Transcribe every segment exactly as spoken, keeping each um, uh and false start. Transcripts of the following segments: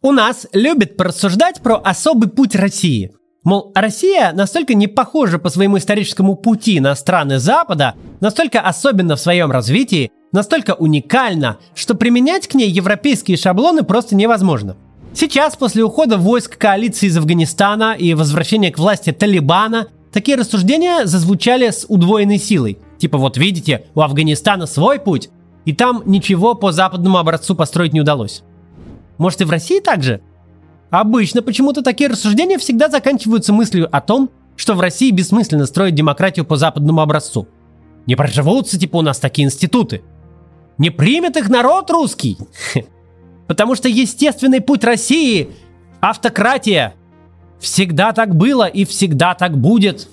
У нас любят порассуждать про особый путь России. Мол, Россия настолько не похожа по своему историческому пути на страны Запада, настолько особенна в своем развитии, настолько уникальна, что применять к ней европейские шаблоны просто невозможно. Сейчас, после ухода войск коалиции из Афганистана и возвращения к власти Талибана, такие рассуждения зазвучали с удвоенной силой. Типа, вот видите, у Афганистана свой путь, и там ничего по западному образцу построить не удалось. Может, и в России так же? Обычно почему-то такие рассуждения всегда заканчиваются мыслью о том, что в России бессмысленно строить демократию по западному образцу. Не проживутся, типа, у нас такие институты. Не примет их народ русский. Потому что естественный путь России – автократия. Всегда так было и всегда так будет.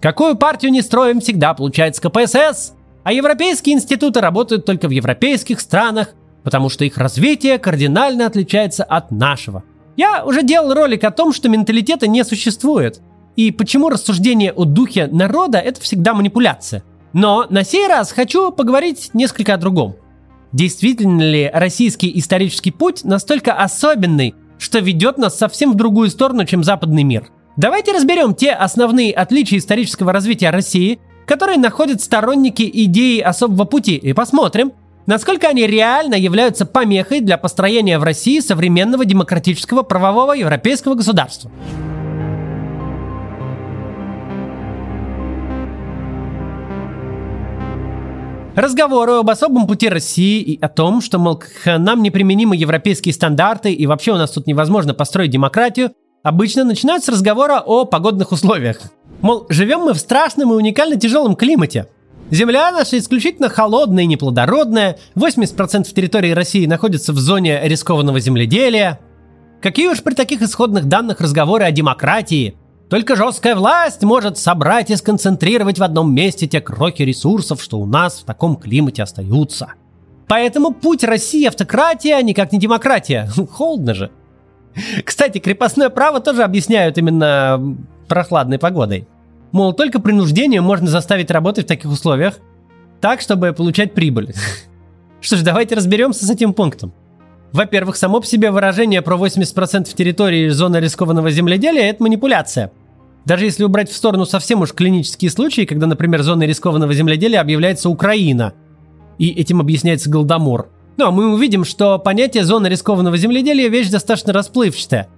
Какую партию не строим, всегда получается ка пэ эс эс. А европейские институты работают только в европейских странах, потому что их развитие кардинально отличается от нашего. Я уже делал ролик о том, что менталитета не существует, и почему рассуждение о духе народа – это всегда манипуляция. Но на сей раз хочу поговорить несколько о другом. Действительно ли российский исторический путь настолько особенный, что ведет нас совсем в другую сторону, чем западный мир? Давайте разберем те основные отличия исторического развития России, которые находят сторонники идеи особого пути, и посмотрим, насколько они реально являются помехой для построения в России современного демократического правового европейского государства. Разговоры об особом пути России и о том, что, мол, к нам неприменимы европейские стандарты и вообще у нас тут невозможно построить демократию, обычно начинают с разговора о погодных условиях. Мол, живем мы в страшном и уникально тяжелом климате. Земля наша исключительно холодная и неплодородная, восемьдесят процентов территории России находится в зоне рискованного земледелия. Какие уж при таких исходных данных разговоры о демократии? Только жесткая власть может собрать и сконцентрировать в одном месте те крохи ресурсов, что у нас в таком климате остаются. Поэтому путь России автократия, никак не демократия. Холодно же. Кстати, крепостное право тоже объясняют именно прохладной погодой. Мол, только принуждением можно заставить работать в таких условиях, так, чтобы получать прибыль. Что ж, давайте разберемся с этим пунктом. Во-первых, само по себе выражение про восемьдесят процентов территории зоны рискованного земледелия – это манипуляция. Даже если убрать в сторону совсем уж клинические случаи, когда, например, зоной рискованного земледелия объявляется Украина, и этим объясняется Голодомор. Но мы увидим, что понятие зоны рискованного земледелия – вещь достаточно расплывчатая.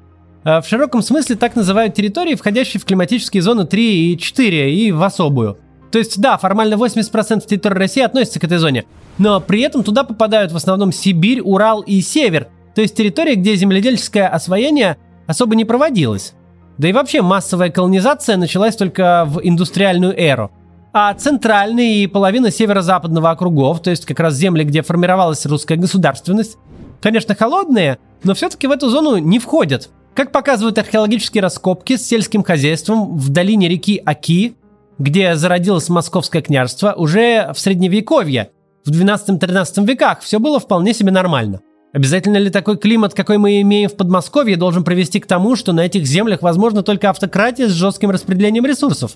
В широком смысле так называют территории, входящие в климатические зоны три и четыре, и в особую. То есть, да, формально восемьдесят процентов территории России относятся к этой зоне, но при этом туда попадают в основном Сибирь, Урал и Север, то есть территории, где земледельческое освоение особо не проводилось. Да и вообще массовая колонизация началась только в индустриальную эру. А центральные и половина северо-западного округов, то есть как раз земли, где формировалась русская государственность, конечно, холодные, но все-таки в эту зону не входят. Как показывают археологические раскопки с сельским хозяйством в долине реки Оки, где зародилось Московское княжество, уже в Средневековье, в двенадцатом-тринадцатом веках, все было вполне себе нормально. Обязательно ли такой климат, какой мы имеем в Подмосковье, должен привести к тому, что на этих землях возможна только автократия с жестким распределением ресурсов?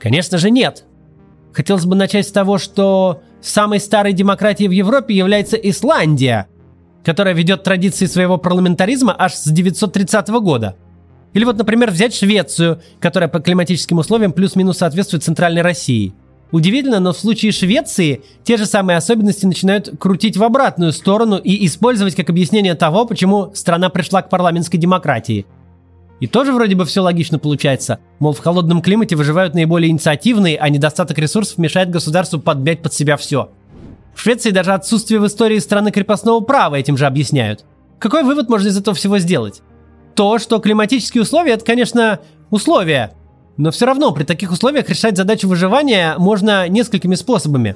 Конечно же нет. Хотелось бы начать с того, что самой старой демократией в Европе является Исландия, которая ведет традиции своего парламентаризма аж с девятьсот тридцатого года. Или вот, например, взять Швецию, которая по климатическим условиям плюс-минус соответствует центральной России. Удивительно, но в случае Швеции те же самые особенности начинают крутить в обратную сторону и использовать как объяснение того, почему страна пришла к парламентской демократии. И тоже вроде бы все логично получается. Мол, в холодном климате выживают наиболее инициативные, а недостаток ресурсов мешает государству подмять под себя все. В Швеции даже отсутствие в истории страны крепостного права этим же объясняют. Какой вывод можно из этого всего сделать? То, что климатические условия – это, конечно, условия. Но все равно при таких условиях решать задачу выживания можно несколькими способами.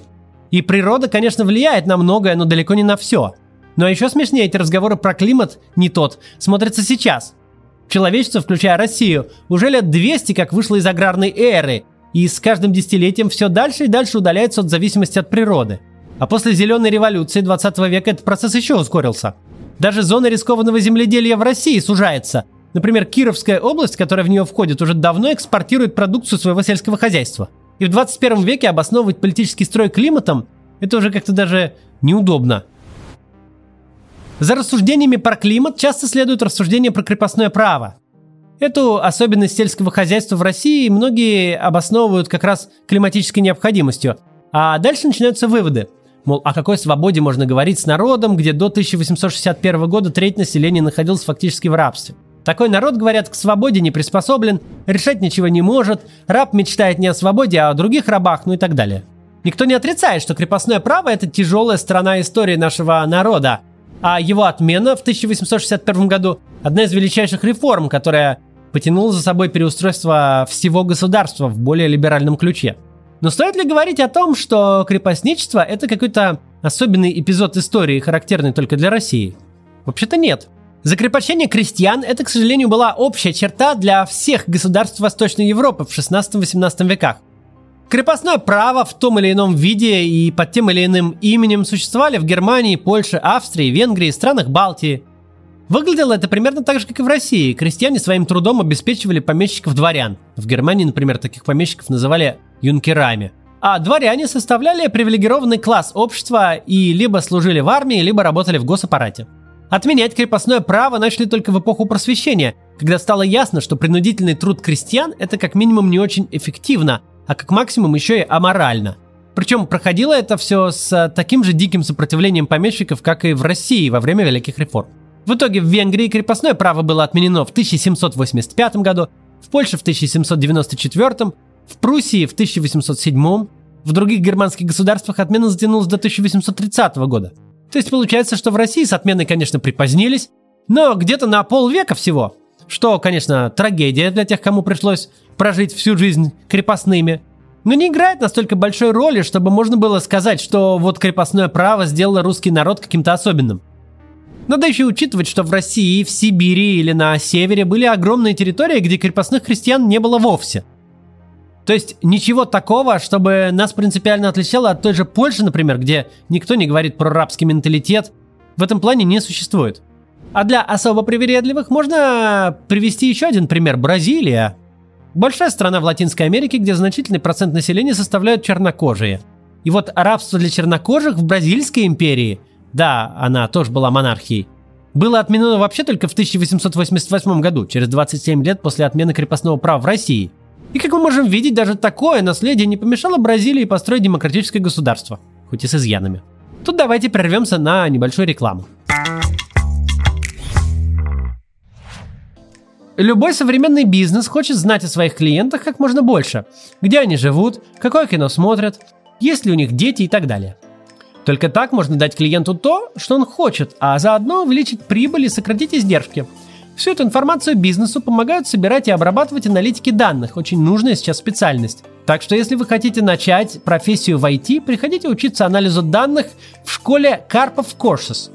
И природа, конечно, влияет на многое, но далеко не на все. Но еще смешнее эти разговоры про климат не тот смотрятся сейчас. Человечество, включая Россию, уже лет двести как вышло из аграрной эры. И с каждым десятилетием все дальше и дальше удаляется от зависимости от природы. А после зеленой революции двадцатого века этот процесс еще ускорился. Даже зона рискованного земледелия в России сужается. Например, Кировская область, которая в нее входит, уже давно экспортирует продукцию своего сельского хозяйства. И в двадцать первом веке обосновывать политический строй климатом – это уже как-то даже неудобно. За рассуждениями про климат часто следуют рассуждения про крепостное право. Эту особенность сельского хозяйства в России многие обосновывают как раз климатической необходимостью. А дальше начинаются выводы. Мол, о какой свободе можно говорить с народом, где до тысяча восемьсот шестьдесят первого года треть населения находилась фактически в рабстве. Такой народ, говорят, к свободе не приспособлен, решать ничего не может, раб мечтает не о свободе, а о других рабах, ну и так далее. Никто не отрицает, что крепостное право – это тяжелая сторона истории нашего народа. А его отмена в тысяча восемьсот шестьдесят первом году – одна из величайших реформ, которая потянула за собой переустройство всего государства в более либеральном ключе. Но стоит ли говорить о том, что крепостничество – это какой-то особенный эпизод истории, характерный только для России? Вообще-то нет. Закрепощение крестьян – это, к сожалению, была общая черта для всех государств Восточной Европы в шестнадцатом-восемнадцатом веках. Крепостное право в том или ином виде и под тем или иным именем существовали в Германии, Польше, Австрии, Венгрии и странах Балтии. Выглядело это примерно так же, как и в России. Крестьяне своим трудом обеспечивали помещиков-дворян. В Германии, например, таких помещиков называли юнкерами. А дворяне составляли привилегированный класс общества и либо служили в армии, либо работали в госаппарате. Отменять крепостное право начали только в эпоху Просвещения, когда стало ясно, что принудительный труд крестьян – это как минимум не очень эффективно, а как максимум еще и аморально. Причем проходило это все с таким же диким сопротивлением помещиков, как и в России во время Великих реформ. В итоге в Венгрии крепостное право было отменено в тысяча семьсот восемьдесят пятом году, в Польше в тысяча семьсот девяносто четвёртом, в Пруссии в тысяча восемьсот седьмом, в других германских государствах отмена затянулась до тысяча восемьсот тридцатого года. То есть получается, что в России с отменой, конечно, припозднились, но где-то на полвека всего. Что, конечно, трагедия для тех, кому пришлось прожить всю жизнь крепостными. Но не играет настолько большой роли, чтобы можно было сказать, что вот крепостное право сделало русский народ каким-то особенным. Надо еще учитывать, что в России, в Сибири или на севере были огромные территории, где крепостных крестьян не было вовсе. То есть ничего такого, чтобы нас принципиально отличало от той же Польши, например, где никто не говорит про рабский менталитет, в этом плане не существует. А для особо привередливых можно привести еще один пример – Бразилия. Большая страна в Латинской Америке, где значительный процент населения составляют чернокожие. И вот рабство для чернокожих в Бразильской империи, да, она тоже была монархией, было отменено вообще только в тысяча восемьсот восемьдесят восьмом году, через двадцать семь лет после отмены крепостного права в России. И как мы можем видеть, даже такое наследие не помешало Бразилии построить демократическое государство, хоть и с изъянами. Тут давайте прервемся на небольшую рекламу. Любой современный бизнес хочет знать о своих клиентах как можно больше. Где они живут, какое кино смотрят, есть ли у них дети и так далее. Только так можно дать клиенту то, что он хочет, а заодно увеличить прибыль и сократить издержки. Всю эту информацию бизнесу помогают собирать и обрабатывать аналитики данных, очень нужная сейчас специальность. Так что если вы хотите начать профессию в ай ти, приходите учиться анализу данных в школе Карпов Courses.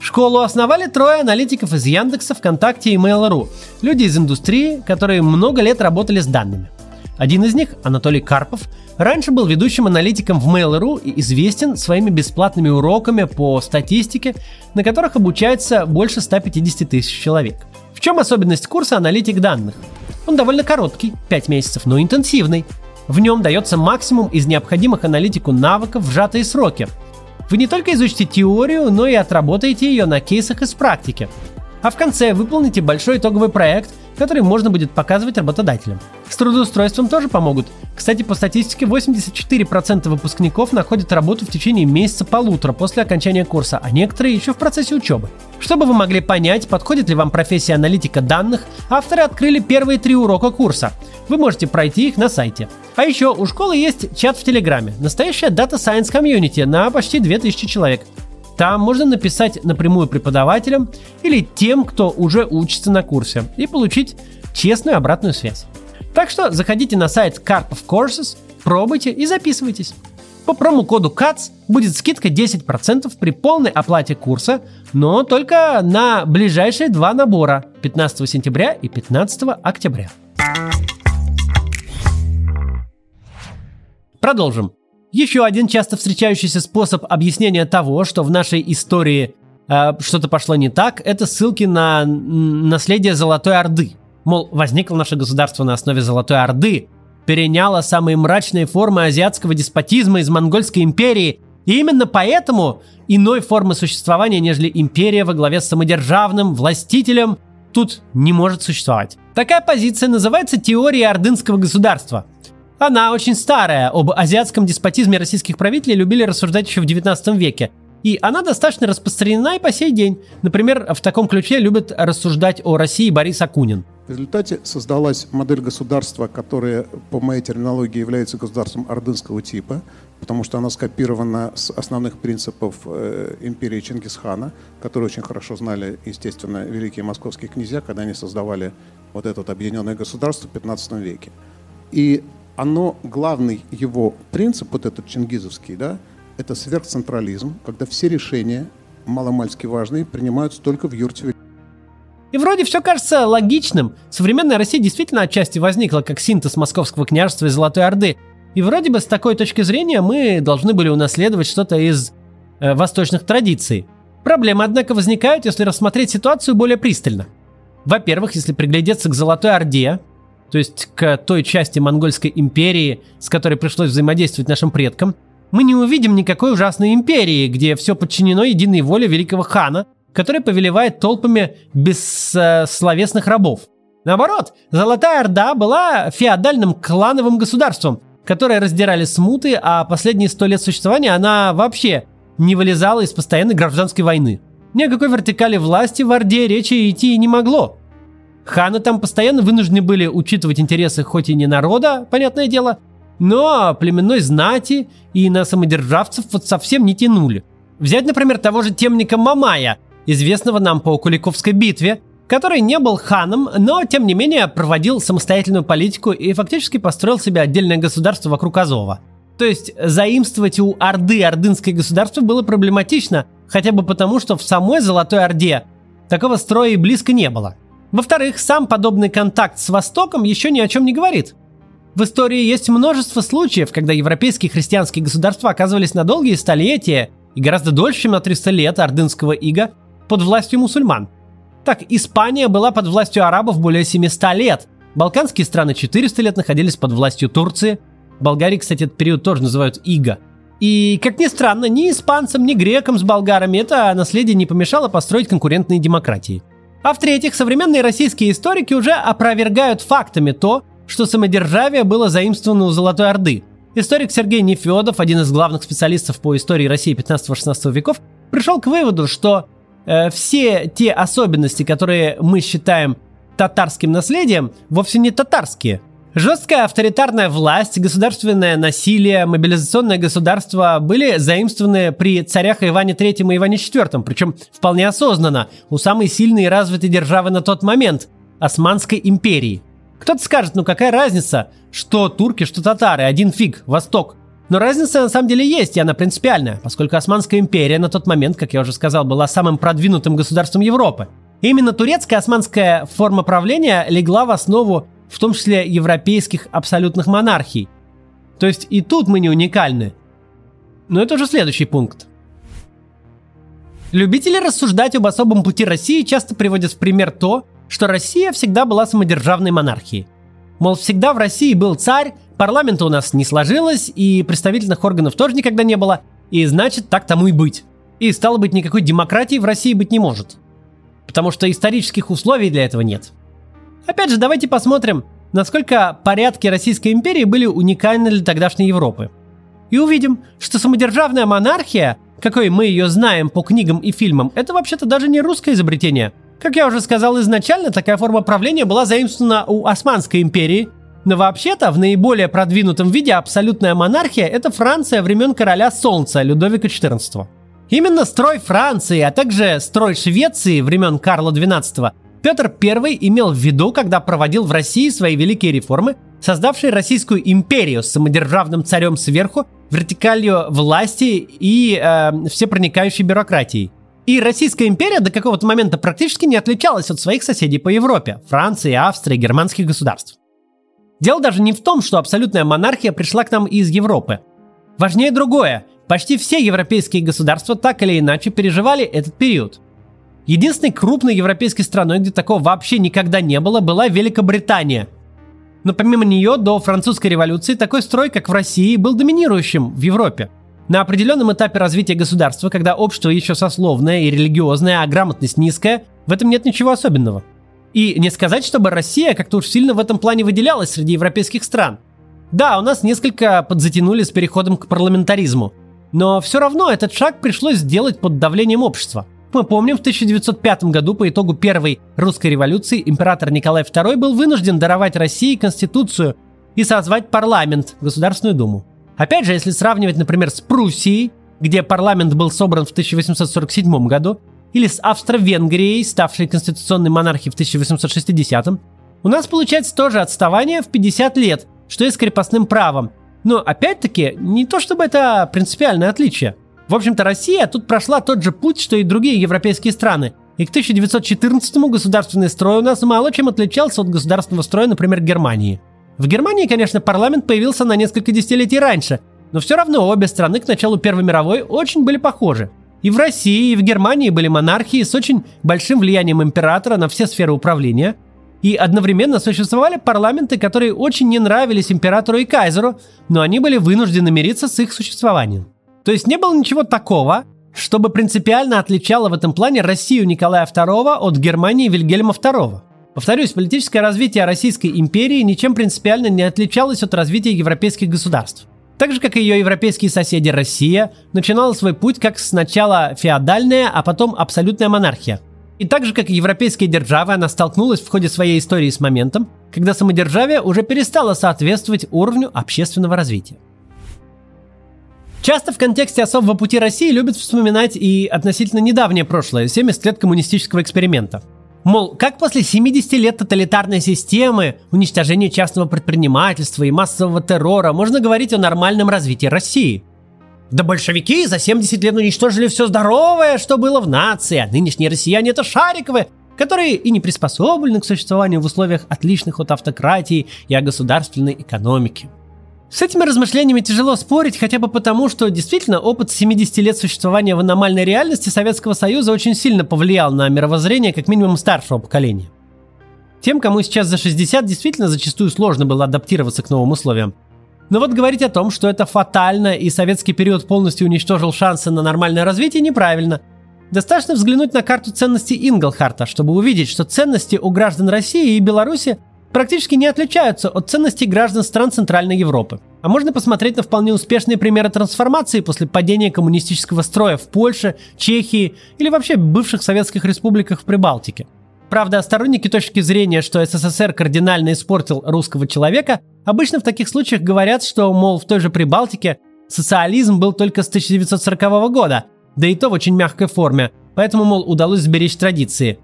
Школу основали трое аналитиков из Яндекса, ВКонтакте и Mail.ru. Люди из индустрии, которые много лет работали с данными. Один из них, Анатолий Карпов, раньше был ведущим аналитиком в Mail.ru и известен своими бесплатными уроками по статистике, на которых обучается больше ста пятидесяти тысяч человек. В чем особенность курса «Аналитик данных»? Он довольно короткий, пять месяцев, но интенсивный. В нем дается максимум из необходимых аналитику навыков в сжатые сроки. Вы не только изучите теорию, но и отработаете ее на кейсах из практики. А в конце выполните большой итоговый проект, который можно будет показывать работодателям. С трудоустройством тоже помогут. Кстати, по статистике восемьдесят четыре процента выпускников находят работу в течение месяца-полутора после окончания курса, а некоторые еще в процессе учебы. Чтобы вы могли понять, подходит ли вам профессия аналитика данных, авторы открыли первые три урока курса. Вы можете пройти их на сайте. А еще у школы есть чат в Телеграме, настоящая Data Science Community на почти две тысячи человек. Там можно написать напрямую преподавателям или тем, кто уже учится на курсе, и получить честную обратную связь. Так что заходите на сайт Karpov Courses, пробуйте и записывайтесь. По промокоду КАЦ будет скидка десять процентов при полной оплате курса, но только на ближайшие два набора – пятнадцатого сентября и пятнадцатого октября. Продолжим. Еще один часто встречающийся способ объяснения того, что в нашей истории э, что-то пошло не так, это ссылки на наследие Золотой Орды. Мол, возникло наше государство на основе Золотой Орды, переняло самые мрачные формы азиатского деспотизма из Монгольской империи И именно поэтому иной формы существования, нежели империя во главе с самодержавным властителем, тут не может существовать. Такая позиция называется теорией ордынского государства. Она очень старая, об азиатском деспотизме российских правителей любили рассуждать еще в девятнадцатом веке. И она достаточно распространена и по сей день. Например, в таком ключе любит рассуждать о России Борис Акунин. В результате создалась модель государства, которая, по моей терминологии, является государством ордынского типа, потому что она скопирована с основных принципов империи Чингисхана, которые очень хорошо знали, естественно, великие московские князья, когда они создавали вот это объединенное государство в пятнадцатом веке. И оно, главный его принцип, вот этот чингизовский, да, это сверхцентрализм, когда все решения, маломальски важные, принимаются только в юрте. И вроде все кажется логичным. Современная Россия действительно отчасти возникла как синтез Московского княжества и Золотой Орды. И вроде бы с такой точки зрения мы должны были унаследовать что-то из э, восточных традиций. Проблемы, однако, возникают, если рассмотреть ситуацию более пристально. Во-первых, если приглядеться к Золотой Орде, то есть к той части Монгольской империи, с которой пришлось взаимодействовать нашим предкам, мы не увидим никакой ужасной империи, где все подчинено единой воле великого хана, который повелевает толпами бессловесных рабов. Наоборот, Золотая Орда была феодальным клановым государством, которое раздирали смуты, а последние сто лет существования она вообще не вылезала из постоянной гражданской войны. Ни о какой вертикали власти в Орде речи идти и не могло. Ханы там постоянно вынуждены были учитывать интересы хоть и не народа, понятное дело, но племенной знати и на самодержавцев вот совсем не тянули. Взять, например, того же темника Мамая, известного нам по Куликовской битве, который не был ханом, но, тем не менее, проводил самостоятельную политику и фактически построил себе отдельное государство вокруг Азова. То есть заимствовать у Орды ордынское государство было проблематично, хотя бы потому, что в самой Золотой Орде такого строя и близко не было. Во-вторых, сам подобный контакт с Востоком еще ни о чем не говорит. В истории есть множество случаев, когда европейские христианские государства оказывались на долгие столетия и гораздо дольше, чем на триста лет ордынского ига, под властью мусульман. Так, Испания была под властью арабов более семьсот лет, балканские страны четыреста лет находились под властью Турции, Болгарии, кстати, этот период тоже называют ига. И, как ни странно, ни испанцам, ни грекам с болгарами это наследие не помешало построить конкурентные демократии. А в-третьих, современные российские историки уже опровергают фактами то, что самодержавие было заимствовано у Золотой Орды. Историк Сергей Нефедов, один из главных специалистов по истории России пятнадцатого-шестнадцатого веков, пришел к выводу, что э, все те особенности, которые мы считаем татарским наследием, вовсе не татарские. Жесткая авторитарная власть, государственное насилие, мобилизационное государство были заимствованы при царях Иване третьем и Иване четвёртом, причем вполне осознанно, у самой сильной и развитой державы на тот момент – Османской империи. Кто-то скажет, ну какая разница, что турки, что татары, один фиг, Восток. Но разница на самом деле есть, и она принципиальная, поскольку Османская империя на тот момент, как я уже сказал, была самым продвинутым государством Европы. И именно турецкая османская форма правления легла в основу, в том числе, европейских абсолютных монархий. То есть и тут мы не уникальны. Но это уже следующий пункт. Любители рассуждать об особом пути России часто приводят в пример то, что Россия всегда была самодержавной монархией. Мол, всегда в России был царь, парламента у нас не сложилось, и представительных органов тоже никогда не было, и значит, так тому и быть. И стало быть, никакой демократии в России быть не может. Потому что исторических условий для этого нет. Опять же, давайте посмотрим, насколько порядки Российской империи были уникальны для тогдашней Европы. И увидим, что самодержавная монархия, какой мы ее знаем по книгам и фильмам, это вообще-то даже не русское изобретение. Как я уже сказал изначально, такая форма правления была заимствована у Османской империи, но вообще-то в наиболее продвинутом виде абсолютная монархия – это Франция времен короля Солнца Людовика четырнадцатого. Именно строй Франции, а также строй Швеции времен Карла двенадцатого Петр Первый имел в виду, когда проводил в России свои великие реформы, создавшие Российскую империю с самодержавным царем сверху, вертикалью власти и э, всепроникающей бюрократией. И Российская империя до какого-то момента практически не отличалась от своих соседей по Европе – Франции, Австрии, германских государств. Дело даже не в том, что абсолютная монархия пришла к нам из Европы. Важнее другое – почти все европейские государства так или иначе переживали этот период. Единственной крупной европейской страной, где такого вообще никогда не было, была Великобритания. Но помимо нее, до Французской революции такой строй, как в России, был доминирующим в Европе. На определенном этапе развития государства, когда общество еще сословное и религиозное, а грамотность низкая, в этом нет ничего особенного. И не сказать, чтобы Россия как-то уж сильно в этом плане выделялась среди европейских стран. Да, у нас несколько подзатянули с переходом к парламентаризму, но все равно этот шаг пришлось сделать под давлением общества. Мы помним, в тысяча девятьсот пятом году по итогу первой русской революции император Николай Второй был вынужден даровать России конституцию и созвать парламент, Государственную Думу. Опять же, если сравнивать, например, с Пруссией, где парламент был собран в тысяча восемьсот сорок седьмом году, или с Австро-Венгрией, ставшей конституционной монархией в тысяча восемьсот шестидесятом, у нас получается тоже отставание в пятьдесят лет, что и с крепостным правом. Но опять-таки, не то чтобы это принципиальное отличие. В общем-то, Россия тут прошла тот же путь, что и другие европейские страны. И к тысяча девятьсот четырнадцатому государственный строй у нас мало чем отличался от государственного строя, например, Германии. В Германии, конечно, парламент появился на несколько десятилетий раньше, но все равно обе страны к началу Первой мировой очень были похожи. И в России, и в Германии были монархии с очень большим влиянием императора на все сферы управления. И одновременно существовали парламенты, которые очень не нравились императору и кайзеру, но они были вынуждены мириться с их существованием. То есть не было ничего такого, чтобы принципиально отличало в этом плане Россию Николая Второго от Германии Вильгельма Второго. Повторюсь, политическое развитие Российской империи ничем принципиально не отличалось от развития европейских государств. Так же, как и ее европейские соседи, Россия начинала свой путь как сначала феодальная, а потом абсолютная монархия. И так же, как и европейские державы, она столкнулась в ходе своей истории с моментом, когда самодержавие уже перестало соответствовать уровню общественного развития. Часто в контексте особого пути России любят вспоминать и относительно недавнее прошлое, семьдесят лет коммунистического эксперимента. Мол, как после семидесяти лет тоталитарной системы, уничтожения частного предпринимательства и массового террора можно говорить о нормальном развитии России? Да большевики за семьдесят лет уничтожили все здоровое, что было в нации, а нынешние россияне это шариковы, которые и не приспособлены к существованию в условиях отличных от автократии и о государственной экономике. С этими размышлениями тяжело спорить, хотя бы потому, что действительно опыт семидесяти лет существования в аномальной реальности Советского Союза очень сильно повлиял на мировоззрение как минимум старшего поколения. Тем, кому сейчас за шестьдесят, действительно зачастую сложно было адаптироваться к новым условиям. Но вот говорить о том, что это фатально и советский период полностью уничтожил шансы на нормальное развитие, неправильно. Достаточно взглянуть на карту ценностей Инглхарта, чтобы увидеть, что ценности у граждан России и Беларуси практически не отличаются от ценностей граждан стран Центральной Европы. А можно посмотреть на вполне успешные примеры трансформации после падения коммунистического строя в Польше, Чехии или вообще бывших советских республиках в Прибалтике. Правда, сторонники точки зрения, что СССР кардинально испортил русского человека, обычно в таких случаях говорят, что, мол, в той же Прибалтике социализм был только с тысяча девятьсот сорокового года, да и то в очень мягкой форме, поэтому, мол, удалось сберечь традиции.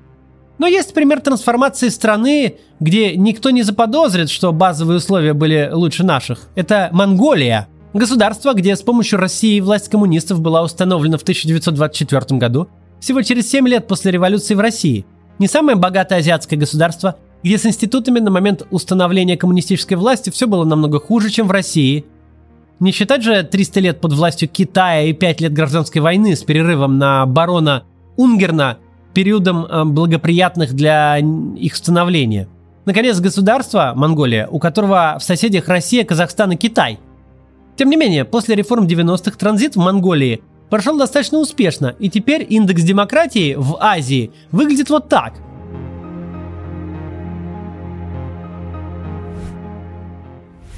Но есть пример трансформации страны, где никто не заподозрит, что базовые условия были лучше наших. Это Монголия. Государство, где с помощью России власть коммунистов была установлена в тысяча девятьсот двадцать четвёртом году, всего через семь лет после революции в России. Не самое богатое азиатское государство, где с институтами на момент установления коммунистической власти все было намного хуже, чем в России. Не считать же триста лет под властью Китая и пять лет гражданской войны с перерывом на барона Унгерна, периодом благоприятных для их становления. Наконец, государство, Монголия, у которого в соседях Россия, Казахстан и Китай. Тем не менее, после реформ девяностых транзит в Монголии прошел достаточно успешно, и теперь индекс демократии в Азии выглядит вот так.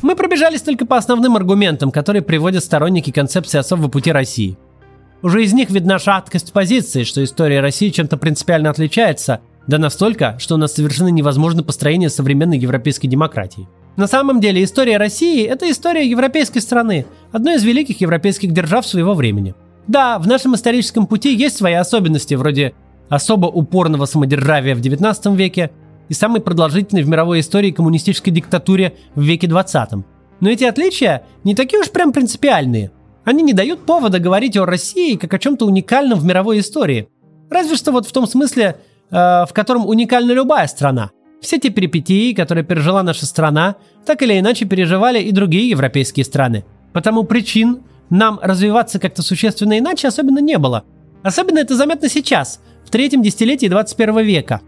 Мы пробежались только по основным аргументам, которые приводят сторонники концепции особого пути России. Уже из них видна шаткость позиции, что история России чем-то принципиально отличается, да настолько, что у нас совершенно невозможно построение современной европейской демократии. На самом деле история России – это история европейской страны, одной из великих европейских держав своего времени. Да, в нашем историческом пути есть свои особенности, вроде особо упорного самодержавия в девятнадцатом веке и самой продолжительной в мировой истории коммунистической диктатуре в веке двадцатом. Но эти отличия не такие уж прям принципиальные. Они не дают повода говорить о России как о чем-то уникальном в мировой истории. Разве что вот в том смысле, э, в котором уникальна любая страна. Все те перипетии, которые пережила наша страна, так или иначе переживали и другие европейские страны. Потому причин нам развиваться как-то существенно иначе особенно не было. Особенно это заметно сейчас, в третьем десятилетии двадцать первого века.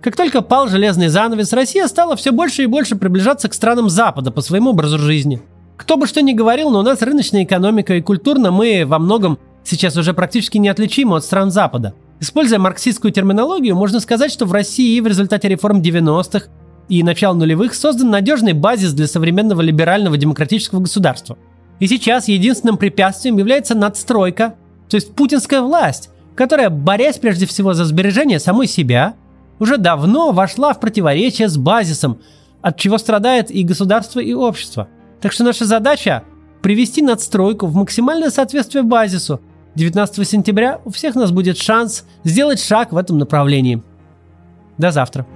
Как только пал железный занавес, Россия стала все больше и больше приближаться к странам Запада по своему образу жизни. Кто бы что ни говорил, но у нас рыночная экономика, и культурно мы во многом сейчас уже практически неотличимы от стран Запада. Используя марксистскую терминологию, можно сказать, что в России в результате реформ девяностых и начала нулевых создан надежный базис для современного либерального демократического государства. И сейчас единственным препятствием является надстройка, то есть путинская власть, которая, борясь прежде всего за сбережение самой себя, уже давно вошла в противоречие с базисом, от чего страдает и государство, и общество. Так что наша задача – привести надстройку в максимальное соответствие базису. девятнадцатого сентября у всех нас будет шанс сделать шаг в этом направлении. До завтра.